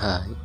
はい。